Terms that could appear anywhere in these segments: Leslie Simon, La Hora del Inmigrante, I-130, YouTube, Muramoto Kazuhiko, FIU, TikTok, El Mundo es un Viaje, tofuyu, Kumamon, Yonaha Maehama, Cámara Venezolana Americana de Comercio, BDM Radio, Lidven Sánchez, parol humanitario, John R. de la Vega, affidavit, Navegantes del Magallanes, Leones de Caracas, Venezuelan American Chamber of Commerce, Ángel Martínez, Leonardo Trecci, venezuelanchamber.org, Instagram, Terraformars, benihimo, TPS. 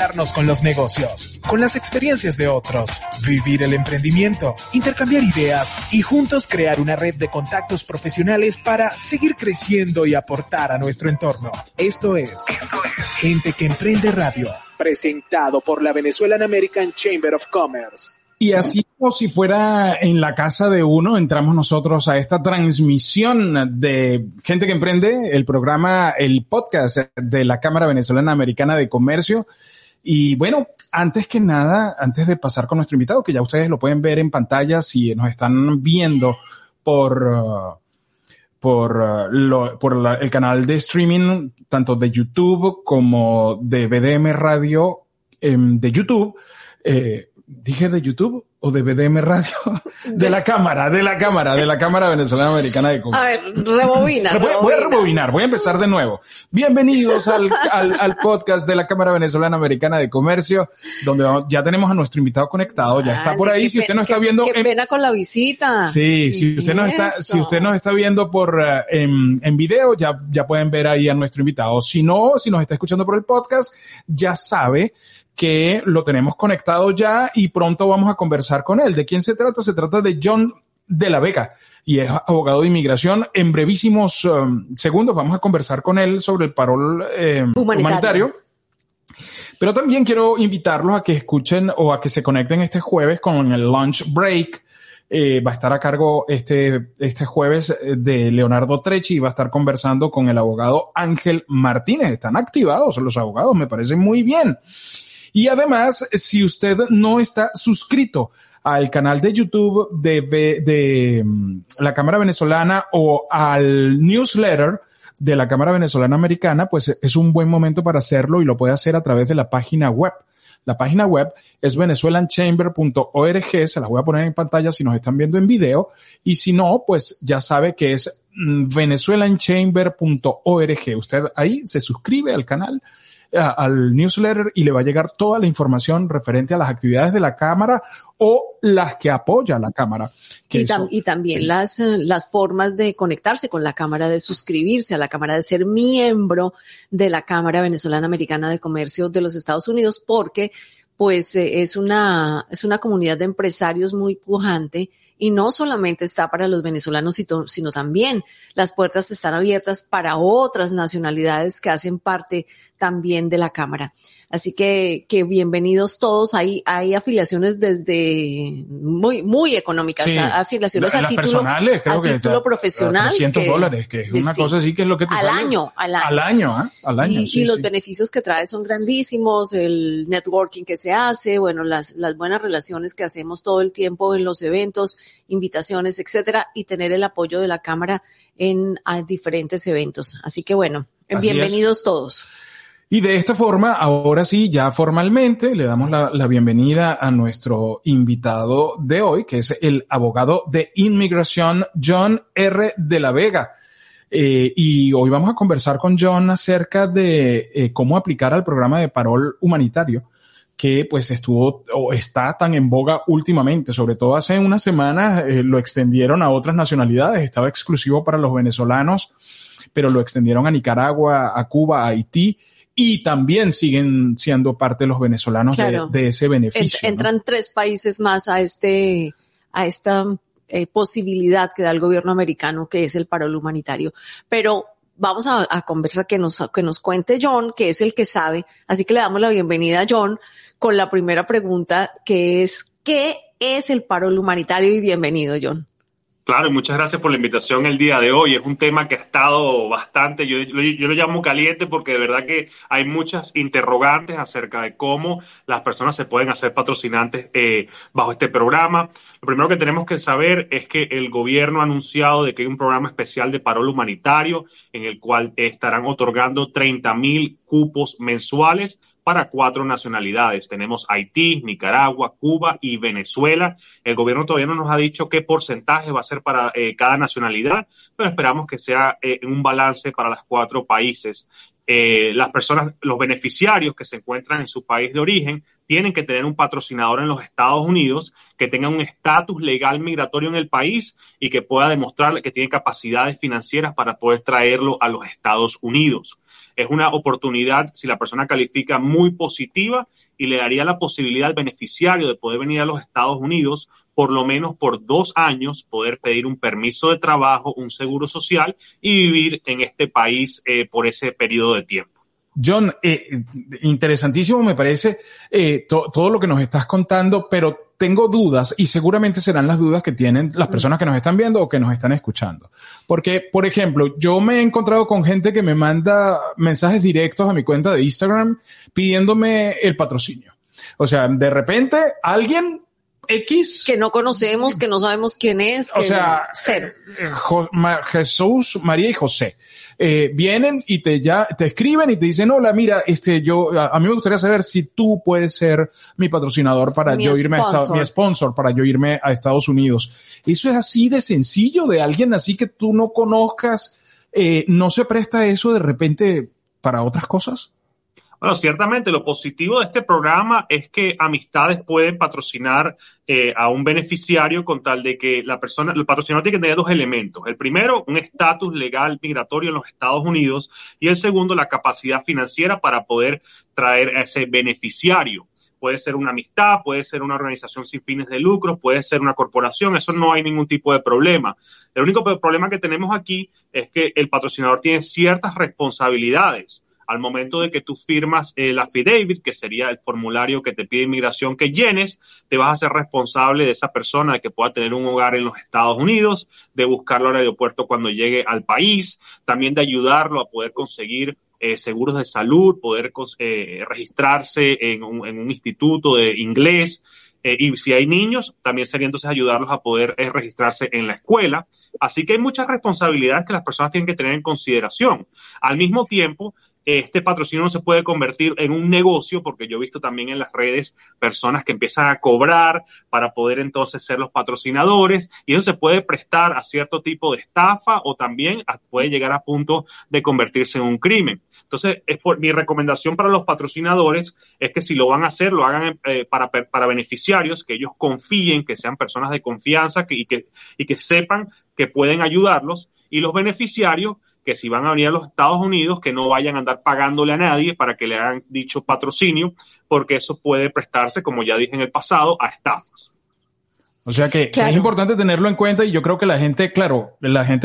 conectarnos con los negocios, con las experiencias de otros, vivir el emprendimiento, intercambiar ideas y juntos crear una red de contactos profesionales para seguir creciendo y aportar a nuestro entorno. Esto es Gente que Emprende Radio, presentado por la Venezuelan American Chamber of Commerce. Y así como si fuera en la casa de uno, entramos nosotros a esta transmisión de Gente que Emprende, el programa, el podcast de la Cámara Venezolana Americana de Comercio. Y bueno, antes que nada, antes de pasar con nuestro invitado, que ya ustedes lo pueden ver en pantalla si nos están viendo por el canal de streaming, tanto de YouTube como de BDM Radio de YouTube, ¿dije de YouTube o de BDM Radio? De la Cámara Venezolana Americana de Comercio. A ver, voy a empezar de nuevo. Bienvenidos al podcast de la Cámara Venezolana Americana de Comercio, donde ya tenemos a nuestro invitado conectado, ya está por ahí. Si usted no está viendo... Qué pena con la visita. Sí, si usted nos está viendo por en video, ya pueden ver ahí a nuestro invitado. Si nos está escuchando por el podcast, ya sabe que lo tenemos conectado ya y pronto vamos a conversar con él. ¿De quién se trata? Se trata de John de la Vega y es abogado de inmigración. En brevísimos segundos vamos a conversar con él sobre el parol humanitario. Pero también quiero invitarlos a que escuchen o a que se conecten este jueves con el Lunch Break. Va a estar a cargo este jueves de Leonardo Trecci y va a estar conversando con el abogado Ángel Martínez. Están activados los abogados, me parece muy bien. Y además, si usted no está suscrito al canal de YouTube de la Cámara Venezolana o al newsletter de la Cámara Venezolana Americana, pues es un buen momento para hacerlo y lo puede hacer a través de la página web. La página web es venezuelanchamber.org, se las voy a poner en pantalla si nos están viendo en video, y si no, pues ya sabe que es venezuelanchamber.org. Usted ahí se suscribe al canal, al newsletter, y le va a llegar toda la información referente a las actividades de la Cámara o las que apoya la Cámara. Y también las formas de conectarse con la Cámara, de suscribirse a la Cámara, de ser miembro de la Cámara Venezolana Americana de Comercio de los Estados Unidos, porque pues es una comunidad de empresarios muy pujante y no solamente está para los venezolanos, sino también las puertas están abiertas para otras nacionalidades que hacen parte también de la Cámara. Así que bienvenidos todos. Hay afiliaciones desde muy, muy económicas. Sí, afiliaciones a título personales, creo, a que título profesional. $300, que es una cosa así, que es lo que te sale al año. Y los beneficios que trae son grandísimos, el networking que se hace, bueno, las buenas relaciones que hacemos todo el tiempo en los eventos, invitaciones, etcétera, y tener el apoyo de la Cámara a diferentes eventos. Así que bueno, así bienvenidos todos. Y de esta forma, ahora sí, ya formalmente, le damos la bienvenida a nuestro invitado de hoy, que es el abogado de inmigración John R. de la Vega. Y hoy vamos a conversar con John acerca de cómo aplicar al programa de parol humanitario, que pues estuvo o está tan en boga últimamente. Sobre todo hace unas semanas lo extendieron a otras nacionalidades, estaba exclusivo para los venezolanos, pero lo extendieron a Nicaragua, a Cuba, a Haití, y también siguen siendo parte los venezolanos, claro, de ese beneficio. Entran, ¿no?, 3 países más a esta posibilidad que da el gobierno americano, que es el parol humanitario. Pero vamos a conversar, que nos cuente John, que es el que sabe. Así que le damos la bienvenida a John con la primera pregunta, que es, ¿qué es el parol humanitario? Y bienvenido, John. Claro, y muchas gracias por la invitación el día de hoy. Es un tema que ha estado bastante, yo lo llamo caliente, porque de verdad que hay muchas interrogantes acerca de cómo las personas se pueden hacer patrocinantes bajo este programa. Lo primero que tenemos que saber es que el gobierno ha anunciado de que hay un programa especial de parol humanitario en el cual estarán otorgando 30,000 cupos mensuales para 4 nacionalidades. Tenemos Haití, Nicaragua, Cuba y Venezuela. El gobierno todavía no nos ha dicho qué porcentaje va a ser para cada nacionalidad, pero esperamos que sea un balance para los 4 países. Las personas, los beneficiarios que se encuentran en su país de origen, tienen que tener un patrocinador en los Estados Unidos que tenga un estatus legal migratorio en el país y que pueda demostrar que tiene capacidades financieras para poder traerlo a los Estados Unidos. es una oportunidad, si la persona califica, muy positiva y le daría la posibilidad al beneficiario de poder venir a los Estados Unidos por lo menos por 2 años, poder pedir un permiso de trabajo, un seguro social y vivir en este país por ese periodo de tiempo. John, interesantísimo me parece todo lo que nos estás contando, pero tengo dudas y seguramente serán las dudas que tienen las personas que nos están viendo o que nos están escuchando. Porque, por ejemplo, yo me he encontrado con gente que me manda mensajes directos a mi cuenta de Instagram pidiéndome el patrocinio. O sea, de repente alguien X que no conocemos, que no sabemos quién es, que o sea, cero. Jesús, María y José vienen y te escriben y te dicen: hola, mira, a mí me gustaría saber si tú puedes ser mi patrocinador para mi sponsor para yo irme a Estados Unidos. Eso es así de sencillo, de alguien así que tú no conozcas, ¿no se presta eso de repente para otras cosas? Bueno, ciertamente lo positivo de este programa es que amistades pueden patrocinar a un beneficiario con tal de que el patrocinador tiene que tener 2 elementos. El primero, un estatus legal migratorio en los Estados Unidos, y el segundo, la capacidad financiera para poder traer a ese beneficiario. Puede ser una amistad, puede ser una organización sin fines de lucro, puede ser una corporación, eso no hay ningún tipo de problema. El único problema que tenemos aquí es que el patrocinador tiene ciertas responsabilidades. Al momento de que tú firmas el affidavit, que sería el formulario que te pide inmigración que llenes, te vas a ser responsable de esa persona, de que pueda tener un hogar en los Estados Unidos, de buscarlo al aeropuerto cuando llegue al país, también de ayudarlo a poder conseguir seguros de salud, poder registrarse en un instituto de inglés. Y si hay niños, también sería entonces ayudarlos a poder registrarse en la escuela. Así que hay muchas responsabilidades que las personas tienen que tener en consideración. Al mismo tiempo, este patrocinio no se puede convertir en un negocio, porque yo he visto también en las redes personas que empiezan a cobrar para poder entonces ser los patrocinadores, y eso se puede prestar a cierto tipo de estafa o también puede llegar a punto de convertirse en un crimen. Entonces, mi recomendación para los patrocinadores es que si lo van a hacer, lo hagan para beneficiarios, que ellos confíen, que sean personas de confianza y que sepan que pueden ayudarlos, y los beneficiarios, que si van a venir a los Estados Unidos, que no vayan a andar pagándole a nadie para que le hagan dicho patrocinio, porque eso puede prestarse, como ya dije en el pasado, a estafas. O sea que claro, es importante tenerlo en cuenta, y yo creo que la gente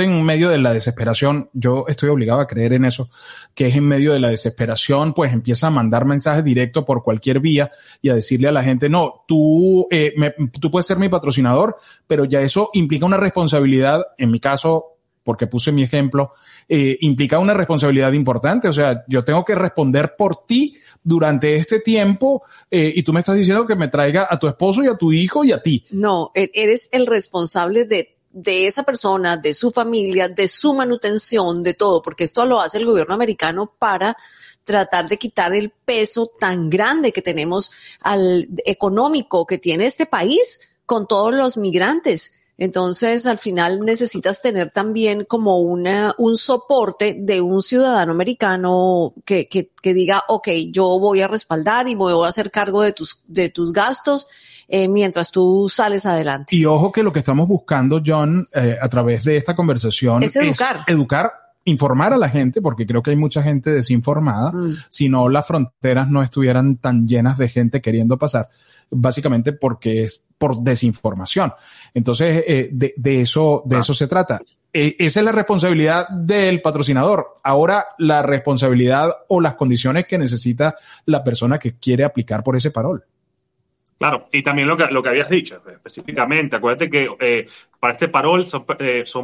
en medio de la desesperación, yo estoy obligado a creer en eso, que es en medio de la desesperación, pues empieza a mandar mensajes directos por cualquier vía y a decirle a la gente: no, tú puedes ser mi patrocinador, pero ya eso implica una responsabilidad, en mi caso, porque puse mi ejemplo, implica una responsabilidad importante. O sea, yo tengo que responder por ti durante este tiempo, y tú me estás diciendo que me traiga a tu esposo y a tu hijo y a ti. No, eres el responsable de esa persona, de su familia, de su manutención, de todo, porque esto lo hace el gobierno americano para tratar de quitar el peso tan grande que tenemos al económico que tiene este país con todos los migrantes. Entonces, al final necesitas tener también como un soporte de un ciudadano americano que diga: okay, yo voy a respaldar y me voy a hacer cargo de tus gastos mientras tú sales adelante. Y ojo que lo que estamos buscando, John, a través de esta conversación es educar, informar a la gente, porque creo que hay mucha gente desinformada. Si no, las fronteras no estuvieran tan llenas de gente queriendo pasar, básicamente porque es por desinformación. Entonces, de eso se trata. Esa es la responsabilidad del patrocinador. Ahora, la responsabilidad o las condiciones que necesita la persona que quiere aplicar por ese parol. Claro, y también lo que habías dicho específicamente, acuérdate que para este parol son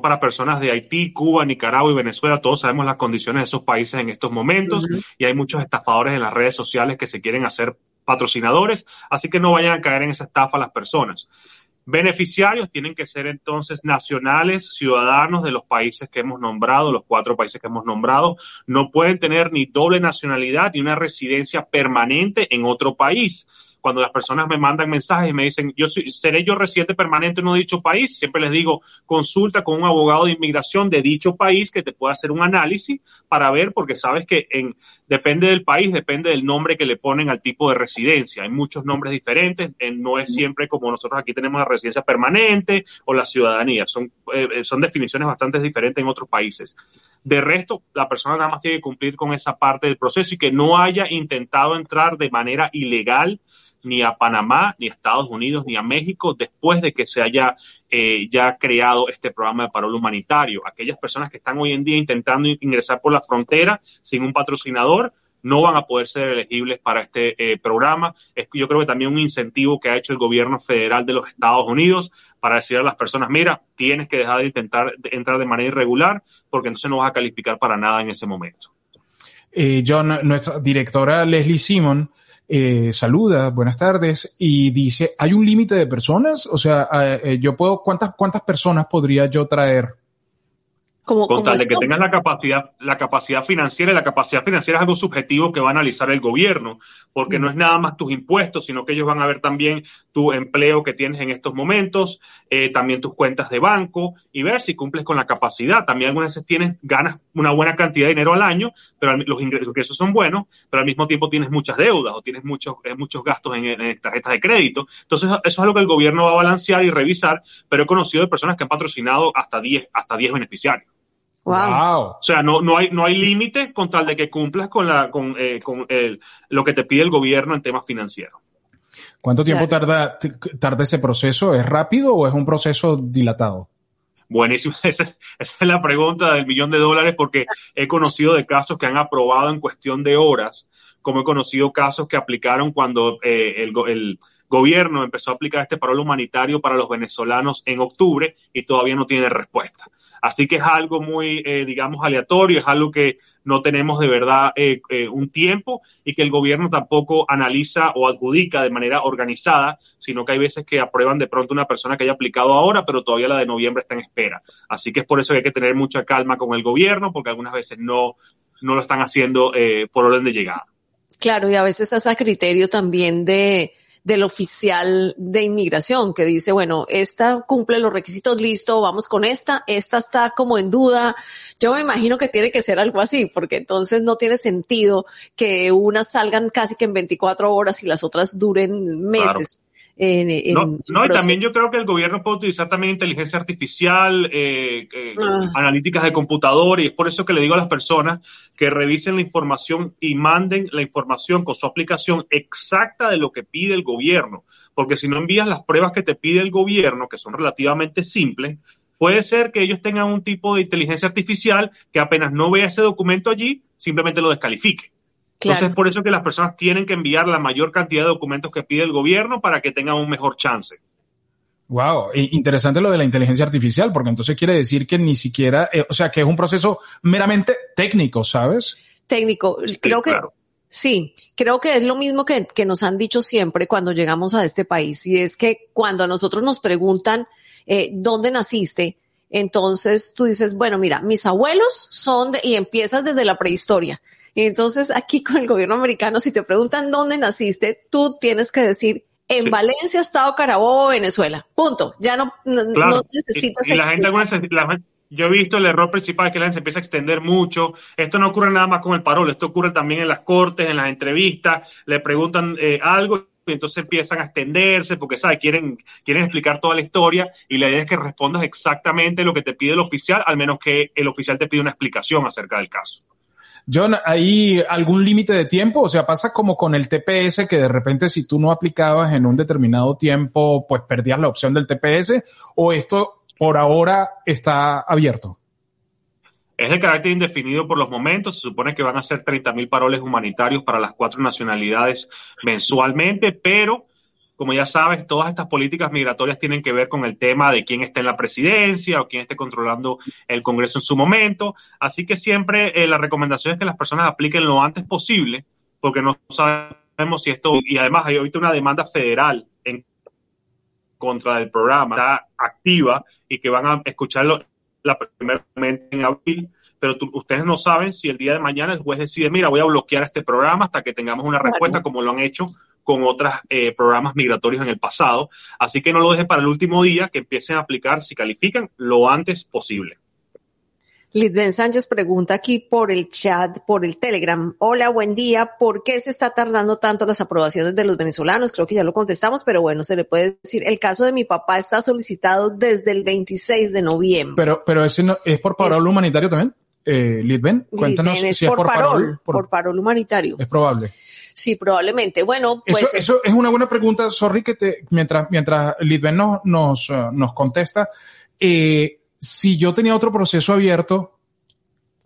para personas de Haití, Cuba, Nicaragua y Venezuela. Todos sabemos las condiciones de esos países en estos momentos, y hay muchos estafadores en las redes sociales que se quieren hacer patrocinadores, así que no vayan a caer en esa estafa las personas. Beneficiarios tienen que ser entonces nacionales, ciudadanos de los países que hemos nombrado, los 4 países que hemos nombrado. No pueden tener ni doble nacionalidad ni una residencia permanente en otro país. Cuando las personas me mandan mensajes y me dicen: ¿seré yo residente permanente en un dicho país? Siempre les digo: consulta con un abogado de inmigración de dicho país que te pueda hacer un análisis para ver, porque sabes que depende del país, depende del nombre que le ponen al tipo de residencia. Hay muchos nombres diferentes, no es siempre como nosotros aquí tenemos la residencia permanente o la ciudadanía. Son definiciones bastante diferentes en otros países. De resto, la persona nada más tiene que cumplir con esa parte del proceso y que no haya intentado entrar de manera ilegal ni a Panamá, ni a Estados Unidos, ni a México, después de que se haya ya creado este programa de parol humanitario. Aquellas personas que están hoy en día intentando ingresar por la frontera sin un patrocinador no van a poder ser elegibles para este programa. Es, yo creo que también un incentivo que ha hecho el gobierno federal de los Estados Unidos para decir a las personas, mira, tienes que dejar de intentar entrar de manera irregular porque entonces no vas a calificar para nada en ese momento. John, nuestra directora Leslie Simon saluda, buenas tardes, y dice, ¿hay un límite de personas? O sea, yo puedo, ¿cuántas personas podría yo traer? Con tal de que tengan la capacidad financiera, y la capacidad financiera es algo subjetivo que va a analizar el gobierno, porque no es nada más tus impuestos, sino que ellos van a ver también tu empleo que tienes en estos momentos, también tus cuentas de banco, y ver si cumples con la capacidad. También algunas veces ganas una buena cantidad de dinero al año, pero los ingresos son buenos, pero al mismo tiempo tienes muchas deudas o tienes muchos gastos en tarjetas de crédito. Entonces, eso es algo que el gobierno va a balancear y revisar, pero he conocido de personas que han patrocinado hasta 10 beneficiarios. Wow. O sea, no hay límite con tal de que cumplas con lo que te pide el gobierno en temas financieros. ¿Cuánto tiempo tarda ese proceso? ¿Es rápido o es un proceso dilatado? Buenísimo. Esa es la pregunta del $1,000,000 porque he conocido de casos que han aprobado en cuestión de horas, como he conocido casos que aplicaron cuando el gobierno empezó a aplicar este parol humanitario para los venezolanos en octubre y todavía no tiene respuesta. Así que es algo muy, digamos, aleatorio, es algo que no tenemos de verdad un tiempo y que el gobierno tampoco analiza o adjudica de manera organizada, sino que hay veces que aprueban de pronto una persona que haya aplicado ahora, pero todavía la de noviembre está en espera. Así que es por eso que hay que tener mucha calma con el gobierno, porque algunas veces no lo están haciendo por orden de llegada. Claro, y a veces es a criterio también del oficial de inmigración que dice, bueno, esta cumple los requisitos, listo, vamos con esta está como en duda. Yo me imagino que tiene que ser algo así, porque entonces no tiene sentido que unas salgan casi que en 24 horas y las otras duren meses. Claro. Y también yo creo que el gobierno puede utilizar también inteligencia artificial, analíticas de computador, y es por eso que le digo a las personas que revisen la información y manden la información con su aplicación exacta de lo que pide el gobierno, porque si no envías las pruebas que te pide el gobierno, que son relativamente simples, puede ser que ellos tengan un tipo de inteligencia artificial que apenas no vea ese documento allí, simplemente lo descalifique. Claro. Entonces, por eso que las personas tienen que enviar la mayor cantidad de documentos que pide el gobierno para que tengan un mejor chance. Wow, interesante lo de la inteligencia artificial, porque entonces quiere decir que ni siquiera, o sea, que es un proceso meramente técnico, ¿sabes? Técnico, creo que claro. Sí, creo que es lo mismo que nos han dicho siempre cuando llegamos a este país, y es que cuando a nosotros nos preguntan ¿dónde naciste? Entonces tú dices, bueno, mira, mis abuelos son y empiezas desde la prehistoria. Entonces, aquí con el gobierno americano, si te preguntan dónde naciste, tú tienes que decir en Valencia, Estado Carabobo, Venezuela. Punto. Ya no necesitas explicar. Yo he visto el error principal, que la gente se empieza a extender mucho. Esto no ocurre nada más con el parol, esto ocurre también en las cortes, en las entrevistas. Le preguntan algo y entonces empiezan a extenderse porque, ¿sabes? Quieren explicar toda la historia, y la idea es que respondas exactamente lo que te pide el oficial, al menos que el oficial te pida una explicación acerca del caso. John, ¿hay algún límite de tiempo? O sea, pasa como con el TPS, que de repente si tú no aplicabas en un determinado tiempo, pues perdías la opción del TPS, ¿o esto por ahora está abierto? Es de carácter indefinido por los momentos. Se supone que van a ser 30,000 paroles humanitarios para las 4 nacionalidades mensualmente, pero como ya sabes, todas estas políticas migratorias tienen que ver con el tema de quién está en la presidencia o quién esté controlando el Congreso en su momento. Así que siempre la recomendación es que las personas apliquen lo antes posible, porque no sabemos si esto... Y además hay ahorita una demanda federal en contra del programa, está activa, y que van a escucharlo la primera vez en abril. Pero ustedes no saben si el día de mañana el juez decide, mira, voy a bloquear este programa hasta que tengamos una respuesta, como lo han hecho con otros programas migratorios en el pasado. Así que no lo dejen para el último día, que empiecen a aplicar, si califican, lo antes posible. Lidven Sánchez pregunta aquí por el chat, por el Telegram. Hola, buen día. ¿Por qué se está tardando tanto las aprobaciones de los venezolanos? Creo que ya lo contestamos, pero bueno, se le puede decir. El caso de mi papá está solicitado desde el 26 de noviembre. Pero ese no, ¿es por parol humanitario también? Lidven, cuéntanos Lidven si es por parol. Por parol humanitario. Es probable. Sí, probablemente. Bueno, pues... Eso es una buena pregunta, sorry, que mientras Lidven nos contesta. Si yo tenía otro proceso abierto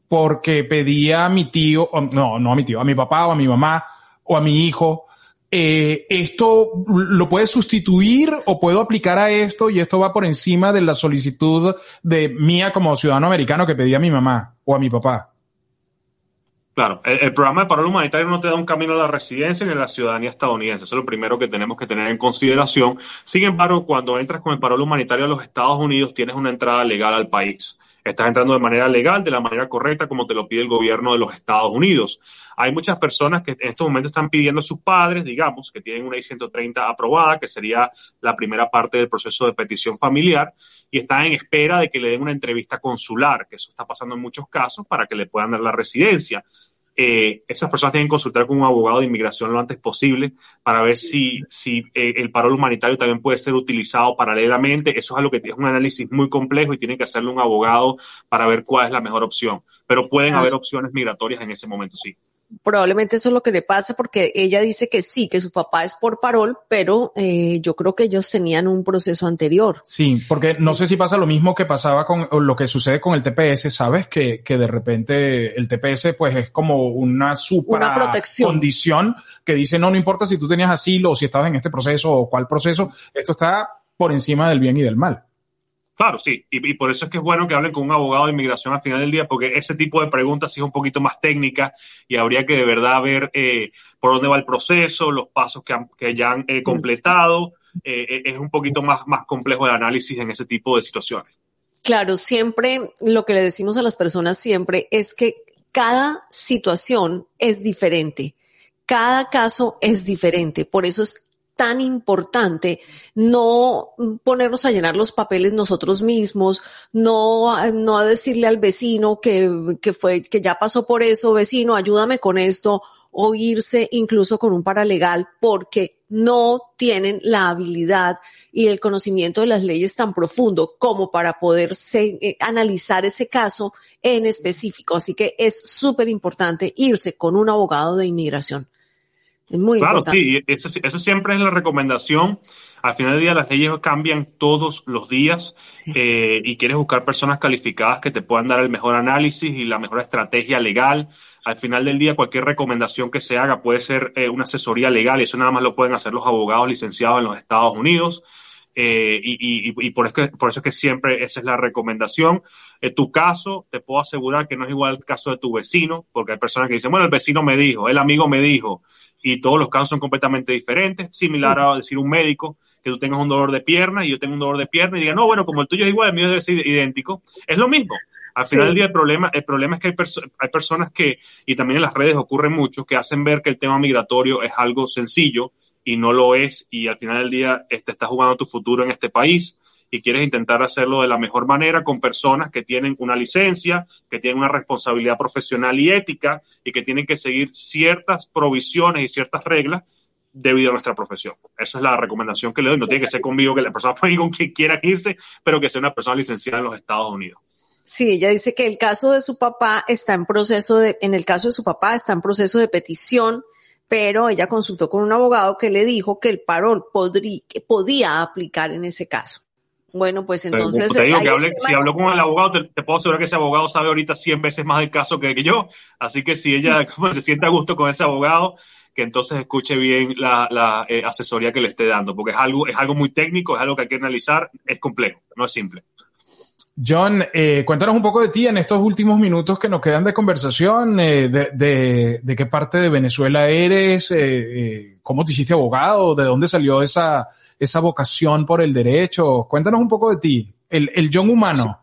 porque pedía a mi tío, no a mi tío, a mi papá o a mi mamá o a mi hijo, ¿esto lo puede sustituir o puedo aplicar a esto y esto va por encima de la solicitud de mía como ciudadano americano que pedía a mi mamá o a mi papá? Claro, el programa de parol humanitario no te da un camino a la residencia ni a la ciudadanía estadounidense. Eso es lo primero que tenemos que tener en consideración. Sin embargo, cuando entras con el parol humanitario a los Estados Unidos, tienes una entrada legal al país. Estás entrando de manera legal, de la manera correcta, como te lo pide el gobierno de los Estados Unidos. Hay muchas personas que en estos momentos están pidiendo a sus padres, digamos, que tienen una I-130 aprobada, que sería la primera parte del proceso de petición familiar, y están en espera de que le den una entrevista consular, que eso está pasando en muchos casos, para que le puedan dar la residencia. Esas personas tienen que consultar con un abogado de inmigración lo antes posible para ver si el parol humanitario también puede ser utilizado paralelamente. Eso es algo que es un análisis muy complejo y tiene que hacerlo un abogado para ver cuál es la mejor opción. Pero pueden haber opciones migratorias en ese momento, sí. Probablemente eso es lo que le pasa, porque ella dice que sí, que su papá es por parol, pero yo creo que ellos tenían un proceso anterior. Sí, porque no sé si pasa lo mismo que pasaba con lo que sucede con el TPS, ¿sabes? Que de repente el TPS pues es como una condición que dice no importa si tú tenías asilo o si estabas en este proceso o cuál proceso, esto está por encima del bien y del mal. Claro, sí, y por eso es que es bueno que hablen con un abogado de inmigración al final del día, porque ese tipo de preguntas sí es un poquito más técnica y habría que de verdad ver por dónde va el proceso, los pasos que ya han completado. Es un poquito más complejo el análisis en ese tipo de situaciones. Claro, siempre lo que le decimos a las personas siempre es que cada situación es diferente, cada caso es diferente, por eso es tan importante no ponernos a llenar los papeles nosotros mismos, no decirle al vecino que ya pasó por eso, vecino, ayúdame con esto, o irse incluso con un paralegal porque no tienen la habilidad y el conocimiento de las leyes tan profundo como para poder analizar ese caso en específico. Así que es súper importante irse con un abogado de inmigración. Muy claro, importante. Sí, eso siempre es la recomendación. Al final del día las leyes cambian todos los días, sí. Y quieres buscar personas calificadas que te puedan dar el mejor análisis y la mejor estrategia legal. Al final del día cualquier recomendación que se haga puede ser una asesoría legal, y eso nada más lo pueden hacer los abogados licenciados en los Estados Unidos. Y por eso es que siempre esa es la recomendación. Tu caso, te puedo asegurar que no es igual al caso de tu vecino, porque hay personas que dicen, bueno, el vecino me dijo, el amigo me dijo, y todos los casos son completamente diferentes, similar a decir un médico, que tú tengas un dolor de pierna y yo tengo un dolor de pierna y diga, no, bueno, como el tuyo es igual, el mío debe ser idéntico, es lo mismo. Al final del día el problema es que hay personas que, y también en las redes ocurre mucho, que hacen ver que el tema migratorio es algo sencillo y no lo es, y al final del día te estás jugando tu futuro en este país y quieres intentar hacerlo de la mejor manera con personas que tienen una licencia, que tienen una responsabilidad profesional y ética y que tienen que seguir ciertas provisiones y ciertas reglas debido a nuestra profesión. Esa es la recomendación que le doy. No tiene que ser conmigo, que la persona pueda ir con quien quiera irse, pero que sea una persona licenciada en los Estados Unidos. Sí, ella dice que el caso de su papá está en proceso de petición, pero ella consultó con un abogado que le dijo que el parol podía aplicar en ese caso. Bueno, pues entonces... Te digo que habló con el abogado, te puedo asegurar que ese abogado sabe ahorita 100 veces más del caso que yo, así que si ella se siente a gusto con ese abogado, que entonces escuche bien la asesoría que le esté dando, porque es algo muy técnico, es algo que hay que analizar, es complejo, no es simple. John, cuéntanos un poco de ti en estos últimos minutos que nos quedan de conversación, de qué parte de Venezuela eres, cómo te hiciste abogado, de dónde salió esa vocación por el derecho. Cuéntanos un poco de ti, el John humano.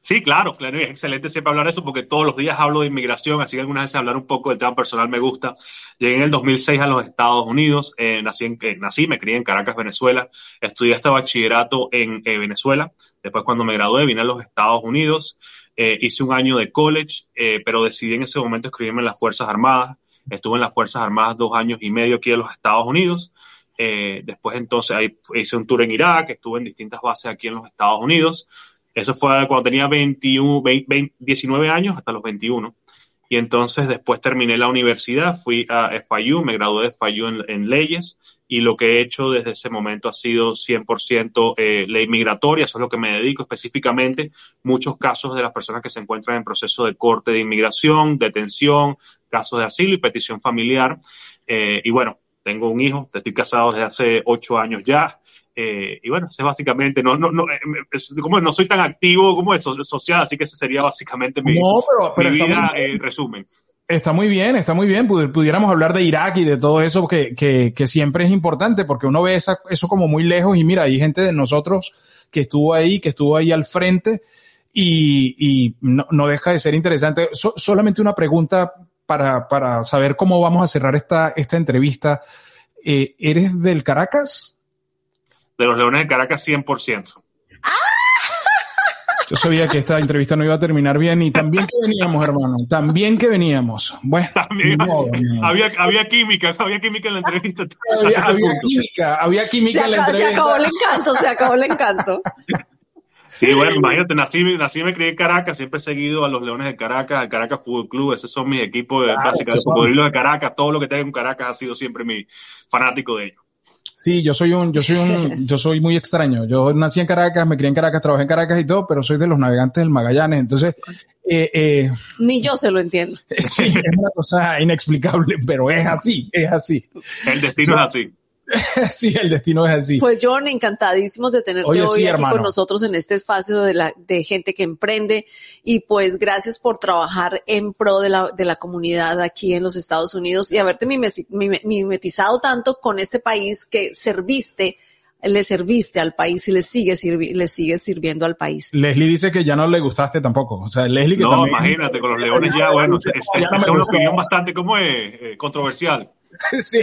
Sí, claro, es excelente siempre hablar eso porque todos los días hablo de inmigración, así que algunas veces hablar un poco del tema personal me gusta. Llegué en el 2006 a los Estados Unidos, me crié en Caracas, Venezuela, estudié hasta bachillerato en Venezuela. Después cuando me gradué vine a los Estados Unidos, hice un año de college, pero decidí en ese momento inscribirme en las Fuerzas Armadas. Estuve en las Fuerzas Armadas 2 años y medio aquí en los Estados Unidos. Después entonces ahí hice un tour en Irak, estuve en distintas bases aquí en los Estados Unidos. Eso fue cuando tenía 19 años hasta los 21. Y entonces después terminé la universidad, fui a FIU, me gradué de FIU en leyes, y lo que he hecho desde ese momento ha sido 100% ley migratoria. Eso es lo que me dedico específicamente. Muchos casos de las personas que se encuentran en proceso de corte de inmigración, detención, casos de asilo y petición familiar. Y bueno, tengo un hijo, estoy casado desde hace 8 años ya. Y bueno, ese es básicamente, no soy tan activo como es social, así que ese sería básicamente mi vida en resumen. Está muy bien, está muy bien. Pudiéramos hablar de Irak y de todo eso que siempre es importante, porque uno ve eso como muy lejos y mira, hay gente de nosotros que estuvo ahí al frente y no deja de ser interesante. Solamente una pregunta para saber cómo vamos a cerrar esta entrevista. ¿Eres del Caracas? De los Leones de Caracas, 100%. Yo sabía que esta entrevista no iba a terminar bien, y también que veníamos, hermano, también que veníamos. Bueno, había química en la entrevista. Había química en la entrevista. Se acabó el encanto. Sí, bueno, imagínate, nací y me crié en Caracas, siempre he seguido a los Leones de Caracas, al Caracas Fútbol Club, esos son mis equipos, básicamente, los Cocodrilos de Caracas, todo lo que tengo en Caracas ha sido siempre mi fanático de ellos. Sí, yo soy muy extraño. Yo nací en Caracas, me crié en Caracas, trabajé en Caracas y todo, pero soy de los Navegantes del Magallanes. Entonces, ni yo se lo entiendo. Sí, es una cosa inexplicable, pero es así. El destino es así. Sí, el destino es así. Pues John, encantadísimos de tenerte hoy aquí, hermano, con nosotros en este espacio de gente que emprende, y pues gracias por trabajar en pro de la comunidad aquí en los Estados Unidos y haberte mimetizado tanto con este país que le serviste al país y le sigues sirviendo al país. Leslie dice que ya no le gustaste tampoco. O sea, Leslie que no, también... imagínate, con los Leones ya, bueno, es una opinión bastante controversial. Sí.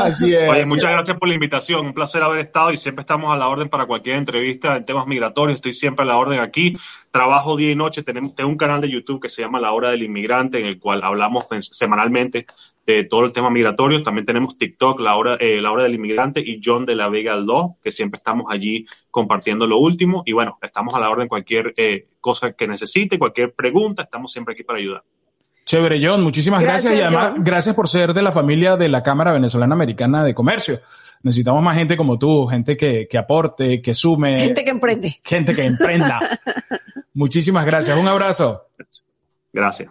Así es. Oye, muchas gracias por la invitación, un placer haber estado, y siempre estamos a la orden para cualquier entrevista en temas migratorios, estoy siempre a la orden aquí, trabajo día y noche, tengo un canal de YouTube que se llama La Hora del Inmigrante, en el cual hablamos semanalmente de todo el tema migratorio, también tenemos TikTok, La Hora del Inmigrante, y John de la Vega Law, que siempre estamos allí compartiendo lo último, y bueno, estamos a la orden cualquier cosa que necesite, cualquier pregunta, estamos siempre aquí para ayudar. Chévere, John, muchísimas gracias. Y además, John, gracias por ser de la familia de la Cámara Venezolana Americana de Comercio. Necesitamos más gente como tú, gente que aporte, que sume. Gente que emprenda. Muchísimas gracias. Un abrazo. Gracias.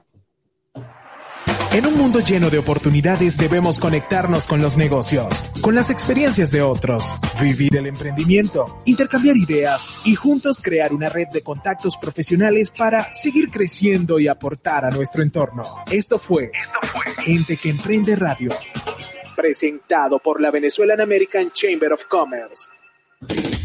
En un mundo lleno de oportunidades debemos conectarnos con los negocios, con las experiencias de otros, vivir el emprendimiento, intercambiar ideas y juntos crear una red de contactos profesionales para seguir creciendo y aportar a nuestro entorno. Esto fue Gente que Emprende Radio, presentado por la Venezuelan American Chamber of Commerce.